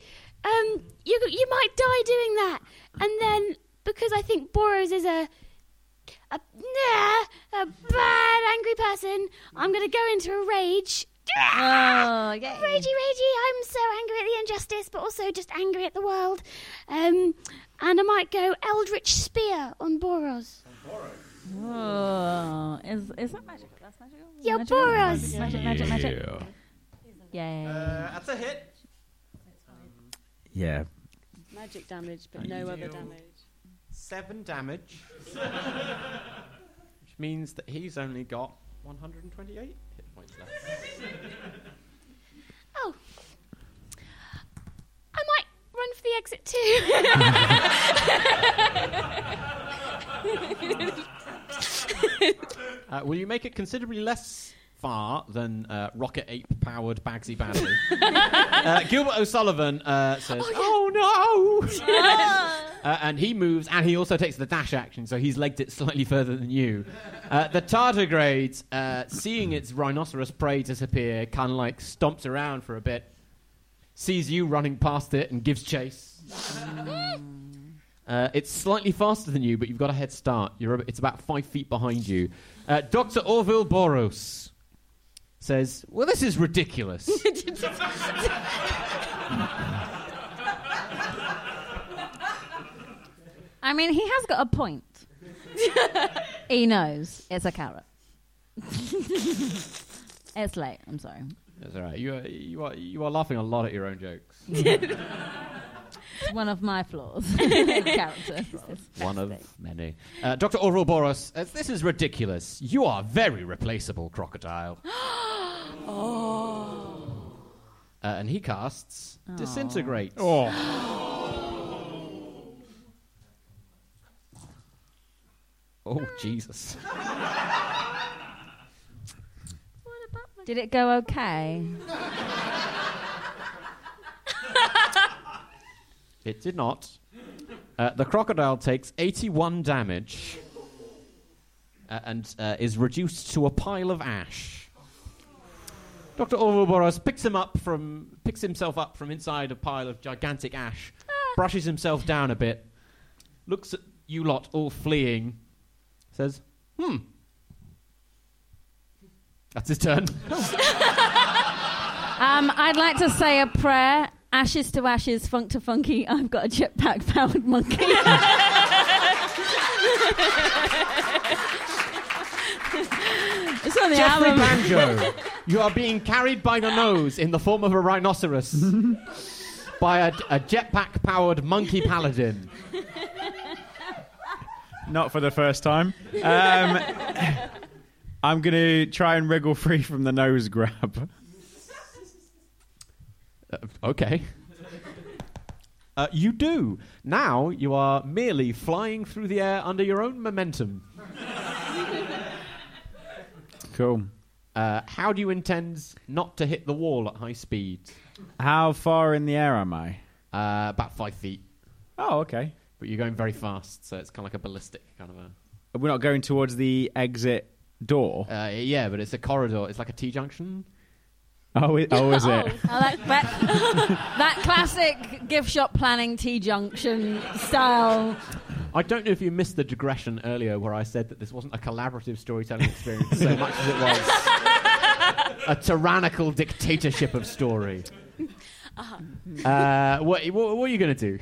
You might die doing that. And then, because I think Boros is a bad, angry person, I'm going to go into a rage. Oh, yeah. Ragey, I'm so angry at the injustice, but also just angry at the world. And I might go Eldritch Spear on Boros. Oh, is that magical? That's magical? Yo, Boros! Magic. Yay. That's a hit. Yeah. Magic damage, but no other damage. 7 damage. Which means that he's only got 128 hit points left. Oh. I might run for the exit too. Will you make it considerably less far than rocket ape-powered Bagsy Badley? Gilbert O'Sullivan says, "Oh no!" And he moves, and he also takes the dash action, so he's legged it slightly further than you. The tardigrade, seeing its rhinoceros prey disappear, kind of like stomps around for a bit, sees you running past it, and gives chase. It's slightly faster than you, but you've got a head start. It's about 5 feet behind you. Dr. Orville Boros says, "Well, this is ridiculous." I mean, he has got a point. He knows. It's a carrot. It's late. I'm sorry. That's all right. You are laughing a lot at your own jokes. It's one of my flaws. Character. One of many. Dr. Orville Boros, this is ridiculous. You are very replaceable, crocodile. Oh. And he casts Disintegrate. Oh. Oh, Jesus. Did it go okay? It did not. The crocodile takes 81 damage and is reduced to a pile of ash. Dr. Orville Boros picks himself up from inside a pile of gigantic ash, brushes himself down a bit, looks at you lot all fleeing, says, That's his turn. I'd like to say a prayer. Ashes to ashes, funk to funky, I've got a jetpack powered monkey. It's on the Jeffrey album. Banjo, you are being carried by the nose in the form of a rhinoceros by a jetpack powered monkey paladin. Not for the first time. I'm going to try and wriggle free from the nose grab. Okay. You do. Now you are merely flying through the air under your own momentum. Cool. How do you intend not to hit the wall at high speed? How far in the air am I? About 5 feet. Oh, okay. But you're going very fast, so it's kind of like a ballistic kind of a... We're not going towards the exit door? Yeah, but it's a corridor. It's like a T-junction. Oh, is it? I like that classic gift shop planning T-junction style. I don't know if you missed the digression earlier where I said that this wasn't a collaborative storytelling experience so much as it was a tyrannical dictatorship of story. Uh-huh. What are you going to do?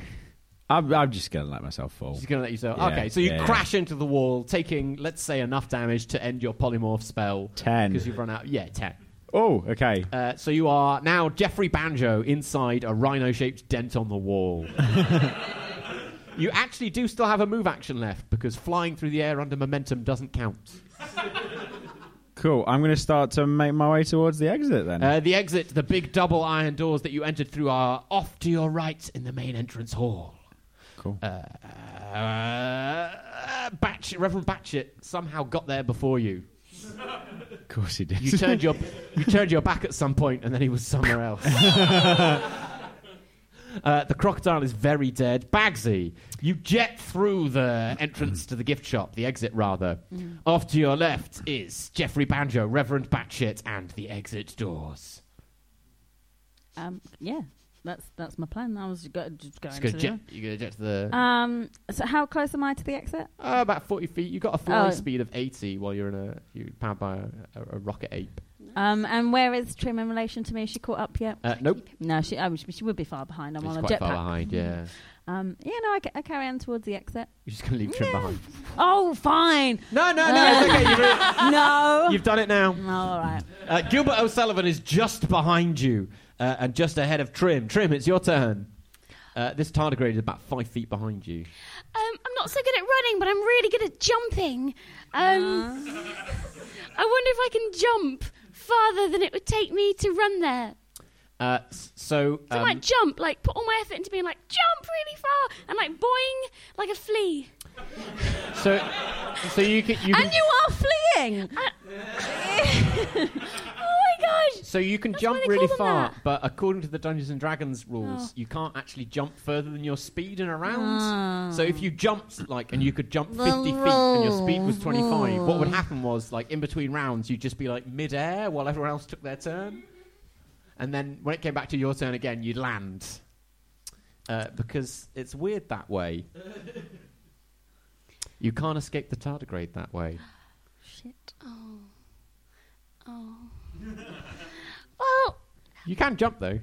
I'm just going to let myself fall. Just going to let yourself... Yeah, okay, so you crash into the wall, taking, let's say, enough damage to end your polymorph spell. 10. Because you've run out... Yeah, 10. Oh, okay. So you are now Jeffrey Banjo inside a rhino-shaped dent on the wall. You actually do still have a move action left because flying through the air under momentum doesn't count. Cool. I'm going to start to make my way towards the exit then. The exit, the big double iron doors that you entered through are off to your right in the main entrance hall. Cool. Reverend Hatchet somehow got there before you. Of course he did. You turned your back at some point, and then he was somewhere else. The crocodile is very dead. Bagsy, you jet through the entrance to the gift shop, the exit rather. Mm. Off to your left is Jeffrey Banjo, Reverend Hatchet, and the exit doors. Yeah, that's my plan. I was just going to jet. You're going to jet to the. So how close am I to the exit? About 40 feet. You got a fly speed of 80 while you're powered by a rocket ape. And where is Trim in relation to me? Is she caught up yet? Nope. No, she would be far behind. I'm on a jetpack. She's quite far behind, yeah. I carry on towards the exit. You're just going to leave Trim behind. Oh, fine. No, it's okay. You've done it now. Oh, all right. Gilbert O'Sullivan is just behind you and just ahead of Trim. Trim, it's your turn. This tardigrade is about 5 feet behind you. I'm not so good at running, but I'm really good at jumping. I wonder if I can jump farther than it would take me to run there. So I might jump, like put all my effort into being like jump really far and like boing like a flea. So you can. And you are fleeing. Oh my gosh! So you can jump really far, but according to the Dungeons and Dragons rules, you can't actually jump further than your speed in a round. So if you jumped like, and you could jump 50 feet, and your speed was 25, what would happen was like in between rounds, you'd just be like mid-air while everyone else took their turn. And then when it came back to your turn again, you'd land. Because it's weird that way. You can't escape the tardigrade that way. Shit. Oh. Well... You can jump, though.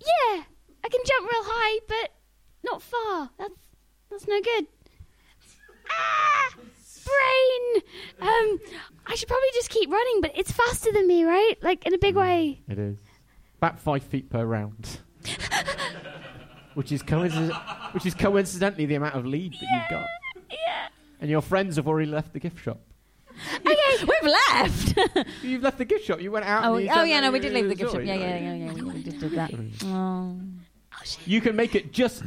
Yeah. I can jump real high, but not far. That's no good. Ah! Brain! I should probably just keep running, but it's faster than me, right? Like, in a big way. It is. About 5 feet per round. Which is coincidentally the amount of lead that you've got. Yeah. And your friends have already left the gift shop. Okay, we've left. You've left the gift shop. You went out. Oh, we did leave the gift shop. Yeah. We did do that. Oh. Shit. You can make it just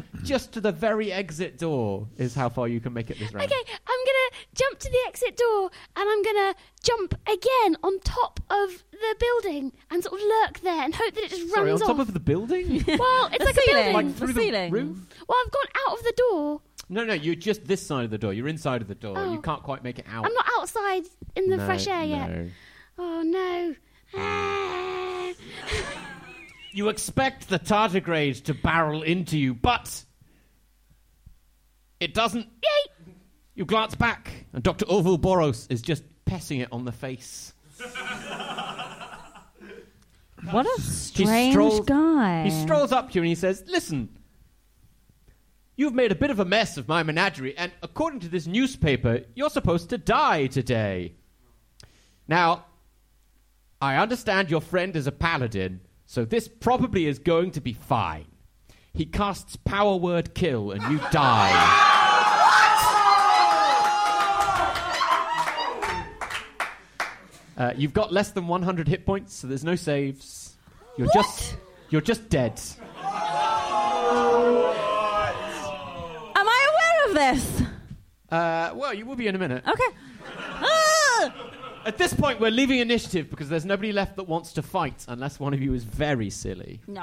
to the very exit door is how far you can make it this round. Okay, I'm going to jump to the exit door and I'm going to jump again on top of the building and sort of lurk there and hope that it just runs off. Sorry, on top of the building? Well, it's like ceiling. A building. Like through the ceiling. Roof? Well, I've gone out of the door. No, you're just this side of the door. You're inside of the door. Oh. You can't quite make it out. I'm not outside in the fresh air yet. Oh, no. You expect the tardigrade to barrel into you, but it doesn't. Yay! You glance back, and Dr. Orville Boros is just pessing it on the face. What a strange guy. He strolls up to you and he says, "Listen, you've made a bit of a mess of my menagerie, and according to this newspaper, you're supposed to die today. Now, I understand your friend is a paladin, so this probably is going to be fine. He casts power word kill and you die." What? You've got less than 100 hit points, so there's no saves. You're just dead. What? Am I aware of this? Well, you will be in a minute. Okay. At this point, we're leaving initiative because there's nobody left that wants to fight unless one of you is very silly. No.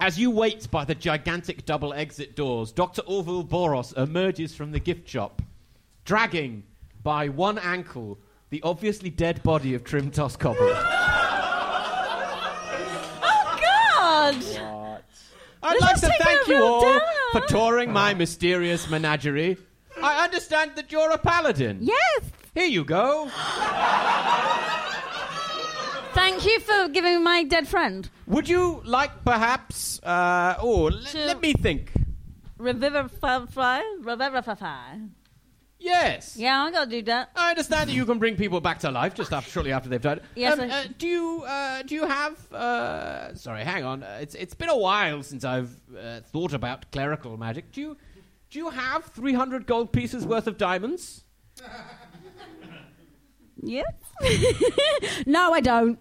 As you wait by the gigantic double exit doors, Dr. Orville Boros emerges from the gift shop, dragging by one ankle the obviously dead body of Trim Tosscobble. Oh, God! What? I'd like to thank you all for touring my mysterious menagerie. I understand that you're a paladin. Yes. Here you go. Thank you for giving my dead friend. Would you like perhaps... let me think. Revivify. Yes. Yeah, I'm going to do that. I understand that you can bring people back to life shortly after they've died. Yes. Do you have... Sorry, hang on. It's been a while since I've thought about clerical magic. Do you have 300 gold pieces worth of diamonds? Yes. No, I don't.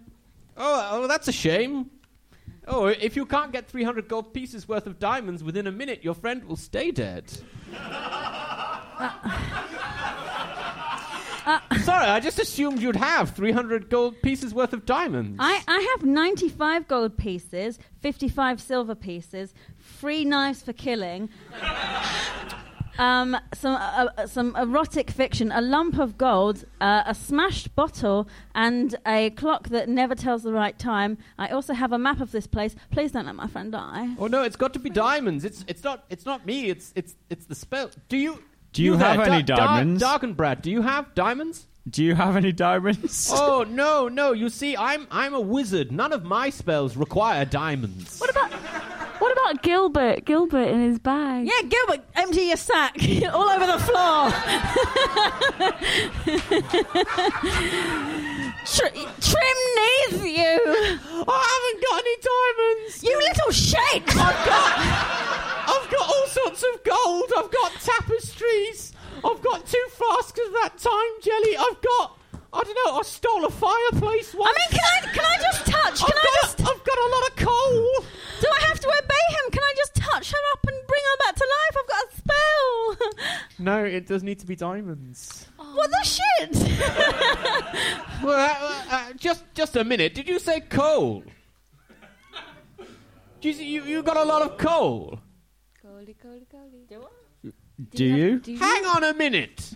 Oh, that's a shame. Oh, if you can't get 300 gold pieces worth of diamonds within a minute, your friend will stay dead. Sorry, I just assumed you'd have 300 gold pieces worth of diamonds. I have 95 gold pieces, 55 silver pieces, 3 knives for killing, some erotic fiction, a lump of gold, a smashed bottle, and a clock that never tells the right time. I also have a map of this place. Please don't let my friend die. Oh no, it's got to be diamonds. It's not me. It's the spell. Do you have any diamonds? Dark and Brad, do you have diamonds? Do you have any diamonds? Oh, no. You see, I'm a wizard. None of my spells require diamonds. What about... What about Gilbert? Gilbert in his bag. Yeah, Gilbert, empty your sack all over the floor. Trim needs you. I haven't got any diamonds. You little shit. I've got all sorts of gold. I've got tapestries. I've got 2 flasks of that time jelly. I've got, I don't know, I stole a fireplace once. I mean, can I just touch? I've got a lot of coal. Do I have to obey him? Can I just touch her up and bring her back to life? I've got a spell. No, it does need to be diamonds. What the shit? Just a minute. Did you say coal? You got a lot of coal. Coaly. Do you? Hang on a minute.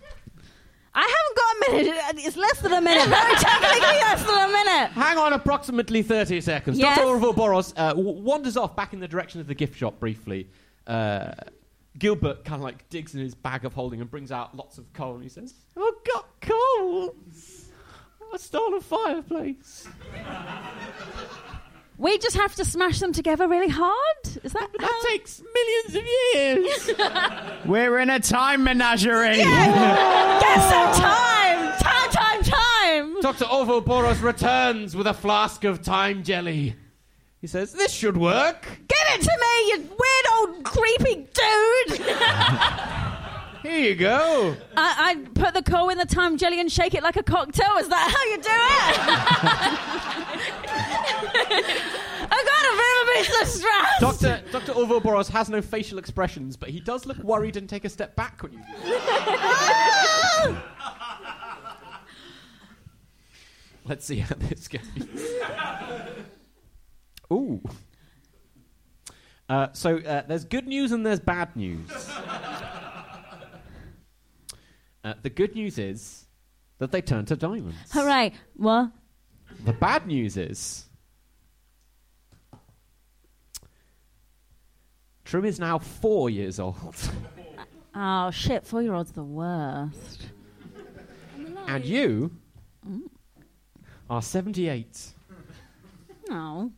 I haven't got a minute. It's less than a minute. Very technically less than a minute. Hang on approximately 30 seconds. Yes. Dr. Orville Boros wanders off back in the direction of the gift shop briefly. Gilbert kind of like digs in his bag of holding and brings out lots of coal and he says, I've got coal. I stole a fireplace. We just have to smash them together really hard? Is that That takes millions of years. We're in a time menagerie. Yeah. Get some time. Time. Dr. Orville Boros returns with a flask of time jelly. He says, this should work. Give it to me, you weird old creepy dude. Here you go. I put the coal in the time jelly and shake it like a cocktail. Is that how you do it? I got a bit of stress. Dr. Orville Boros has no facial expressions, but he does look worried and take a step back when you do it. Let's see how this goes. Ooh. So there's good news and there's bad news. The good news is that they turn to diamonds. Hooray. What? The bad news is Trim is now 4 years old. Oh, shit. 4-year-olds are the worst. And you are 78. Oh.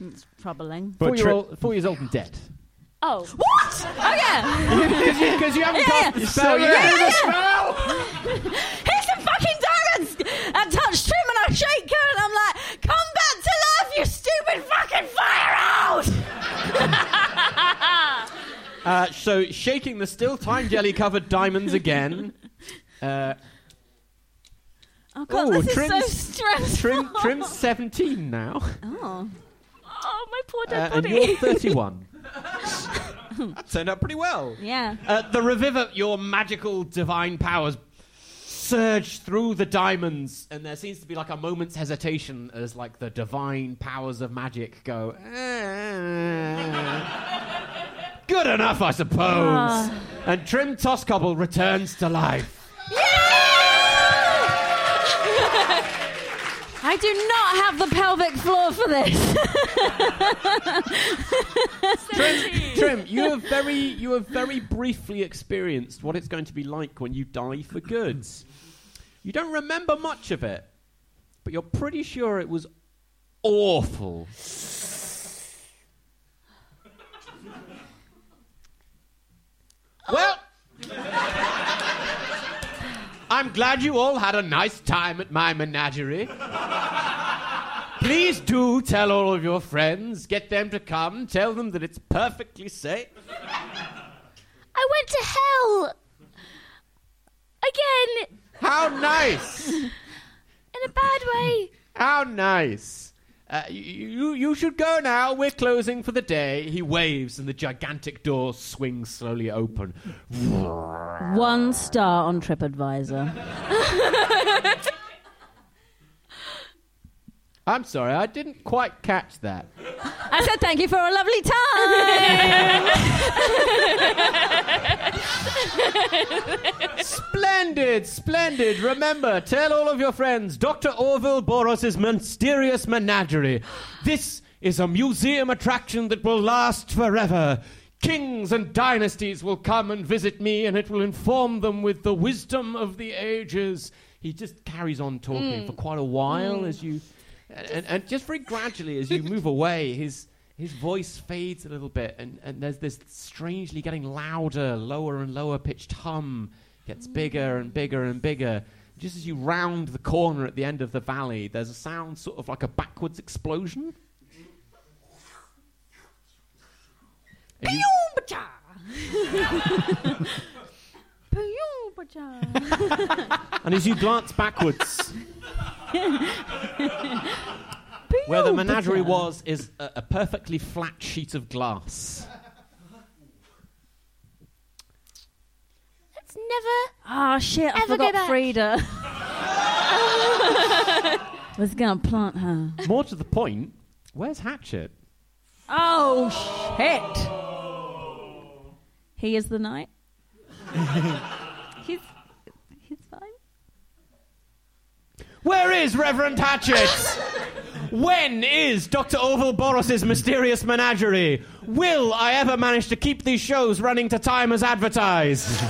It's troubling. 4 years old and dead. Oh. What? Oh, yeah. Because you haven't cast the spell. Here's some fucking diamonds. I touch Trim and I shake her and I'm like, come back to life, you stupid fucking fire out. So shaking the still time jelly covered diamonds again. Oh, God, this is so stressful. Trim's 17 now. Oh, my poor dead body. And you're 31. That turned out pretty well. Yeah. Your magical divine powers surge through the diamonds, and there seems to be like a moment's hesitation as like the divine powers of magic go, good enough, I suppose. And Trim Tosscobble returns to life. I do not have the pelvic floor for this. Trim, you have very briefly experienced what it's going to be like when you die for good. You don't remember much of it, but you're pretty sure it was awful. Well, I'm glad you all had a nice time at my menagerie. Please do tell all of your friends. Get them to come. Tell them that it's perfectly safe. I went to hell. Again. How nice. In a bad way. How nice. You should go now. We're closing for the day. He waves and the gigantic door swings slowly open. 1 star on TripAdvisor. I'm sorry, I didn't quite catch that. I said thank you for a lovely time. Splendid. Remember, tell all of your friends, Dr. Orville Boros' mysterious menagerie. This is a museum attraction that will last forever. Kings and dynasties will come and visit me, and it will inform them with the wisdom of the ages. He just carries on talking for quite a while as you... And just very gradually, as you move away, his voice fades a little bit, and there's this strangely getting louder, lower and lower pitched hum, gets bigger and bigger and bigger. Just as you round the corner at the end of the valley, there's a sound sort of like a backwards explosion. And as you glance backwards, where the menagerie was is a perfectly flat sheet of glass. Let's never. Ah, shit! I forgot Frida. Was gonna plant her. More to the point, where's Hatchet? Oh shit! He is the knight. He's fine. Where is Reverend Hatchet? When is Dr. Orville Boros' mysterious menagerie? Will I ever manage to keep these shows running to time as advertised?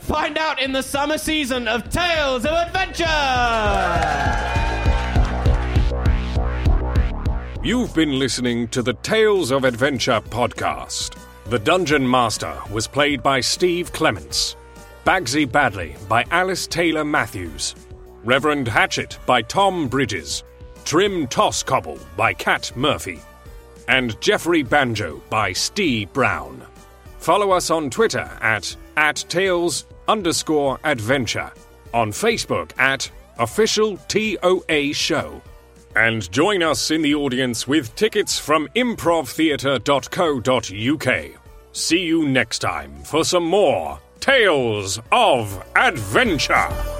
Find out in the summer season of Tales of Adventure! You've been listening to the Tales of Adventure podcast. The Dungeon Master was played by Steve Clements. Bagsy Badley by Alice Taylor-Matthews. Reverend Hatchet by Tom Bridges. Trim Tosscobble by Cat Murphy, and Jeffrey Banjo by Steve Brown. Follow us on Twitter at Tales_Adventure, on Facebook at OfficialToAShow, and join us in the audience with tickets from improvtheatre.co.uk. See you next time for some more Tales of Adventure!